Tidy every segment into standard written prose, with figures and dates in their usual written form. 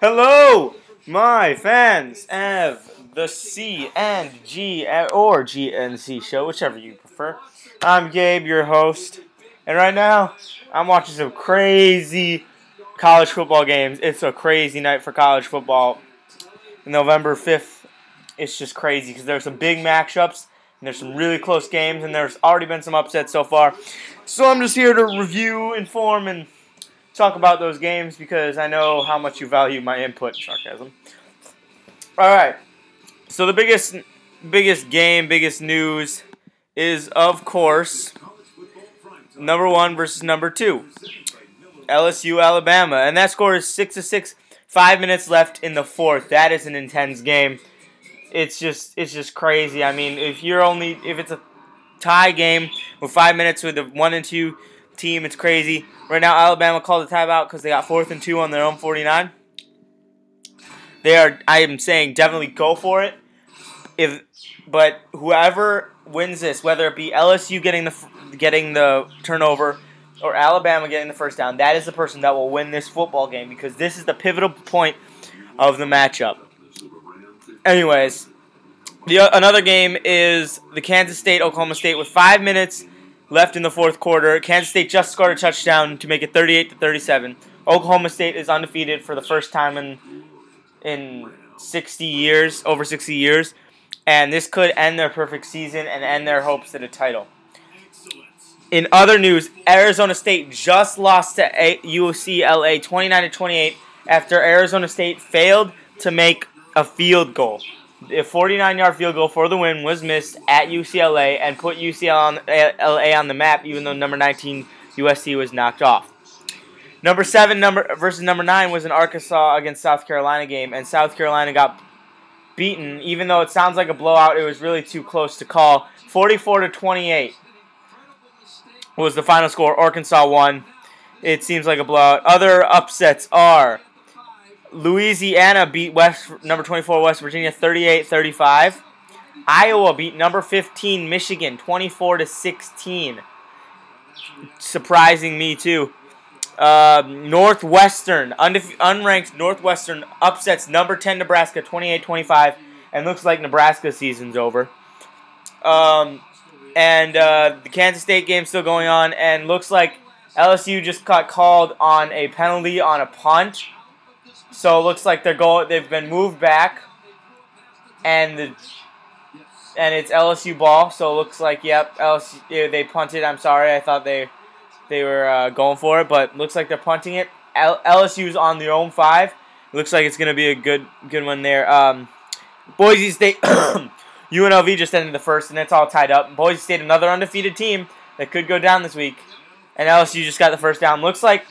Hello, my fans of the C&G or GNC show, whichever you prefer. I'm Gabe, your host, and right now I'm watching some crazy college football games. It's a crazy night for college football. November 5th, it's just crazy because there's some big matchups, and there's some really close games, and there's already been some upsets so far. So I'm just here to review, inform, and talk about those games because I know how much you value my input. Sarcasm. All right. So the biggest game, biggest news is, of course, number one versus number two, LSU Alabama, and that score is 6-6. 5 minutes left in the fourth. That is an intense game. It's just crazy. I mean, if it's a tie game with 5 minutes with the 1 and 2. Team, it's crazy. Right now, Alabama called a timeout because they got 4th and 2 on their own 49. I am saying, definitely go for it. But whoever wins this, whether it be LSU getting the turnover or Alabama getting the first down, that is the person that will win this football game because this is the pivotal point of the matchup. Anyways, another game is the Kansas State Oklahoma State with 5 minutes left in the fourth quarter. Kansas State just scored a touchdown to make it 38-37. Oklahoma State is undefeated for the first time in 60 years, over 60 years. And this could end their perfect season and end their hopes at a title. In other news, Arizona State just lost to UCLA 29-28 after Arizona State failed to make a field goal. A 49-yard field goal for the win was missed at UCLA and put UCLA on the map, even though number 19 USC was knocked off. Number 7 versus number 9 was an Arkansas against South Carolina game, and South Carolina got beaten. Even though it sounds like a blowout, it was really too close to call. 44-28 was the final score. Arkansas won. It seems like a blowout. Other upsets are Louisiana beat number 24 West Virginia 38-35. Iowa beat number 15 Michigan 24-16. Surprising me too. Northwestern, unranked Northwestern upsets number 10 Nebraska 28-25, and looks like Nebraska's season's over. The Kansas State game's still going on, and looks like LSU just got called on a penalty on a punt. So it looks like their goal, they've been moved back, and it's LSU ball. So it looks like, yep, LSU, they punted. I'm sorry, I thought they were going for it, but looks like they're punting it. LSU's on their own 5. Looks like it's gonna be a good one there. Boise State, UNLV just ended the first, and it's all tied up. Boise State, another undefeated team that could go down this week, and LSU just got the first down. Looks like,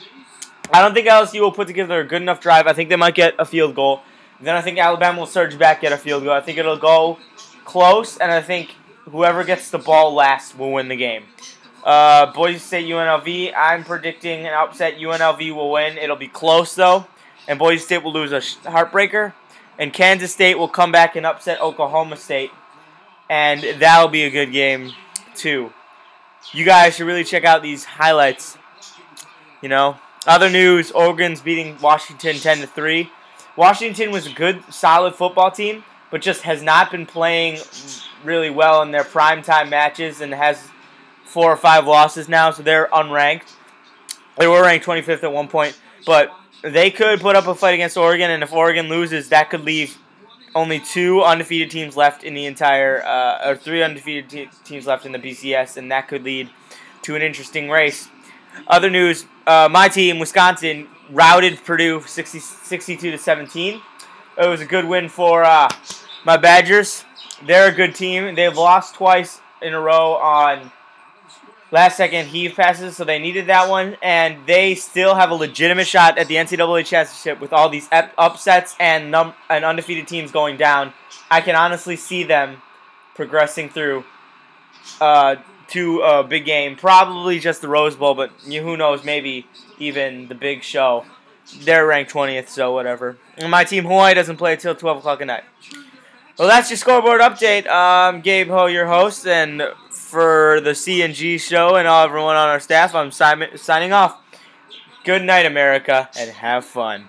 I don't think LSU will put together a good enough drive. I think they might get a field goal. Then I think Alabama will surge back, get a field goal. I think it'll go close, and I think whoever gets the ball last will win the game. Boise State, UNLV, I'm predicting an upset. UNLV will win. It'll be close, though, and Boise State will lose a heartbreaker. And Kansas State will come back and upset Oklahoma State, and that'll be a good game, too. You guys should really check out these highlights, you know. Other news, Oregon's beating Washington 10-3. Washington was a good, solid football team, but just has not been playing really well in their primetime matches and has 4 or 5 losses now, so they're unranked. They were ranked 25th at one point, but they could put up a fight against Oregon, and if Oregon loses, that could leave only 2 undefeated teams left in the entire, or 3 undefeated teams left in the BCS, and that could lead to an interesting race. Other news, my team, Wisconsin, routed Purdue 62-17. It was a good win for my Badgers. They're a good team. They've lost twice in a row on last-second heave passes, so they needed that one. And they still have a legitimate shot at the NCAA championship with all these upsets and undefeated teams going down. I can honestly see them progressing through to a big game, probably just the Rose Bowl, but who knows, maybe even the big show. They're ranked 20th, so whatever. And my team, Hawaii, doesn't play till 12 o'clock at night. Well, that's your scoreboard update. I'm Gabe Ho, your host, and for the C&G show and all everyone on our staff, I'm signing off. Good night, America, and have fun.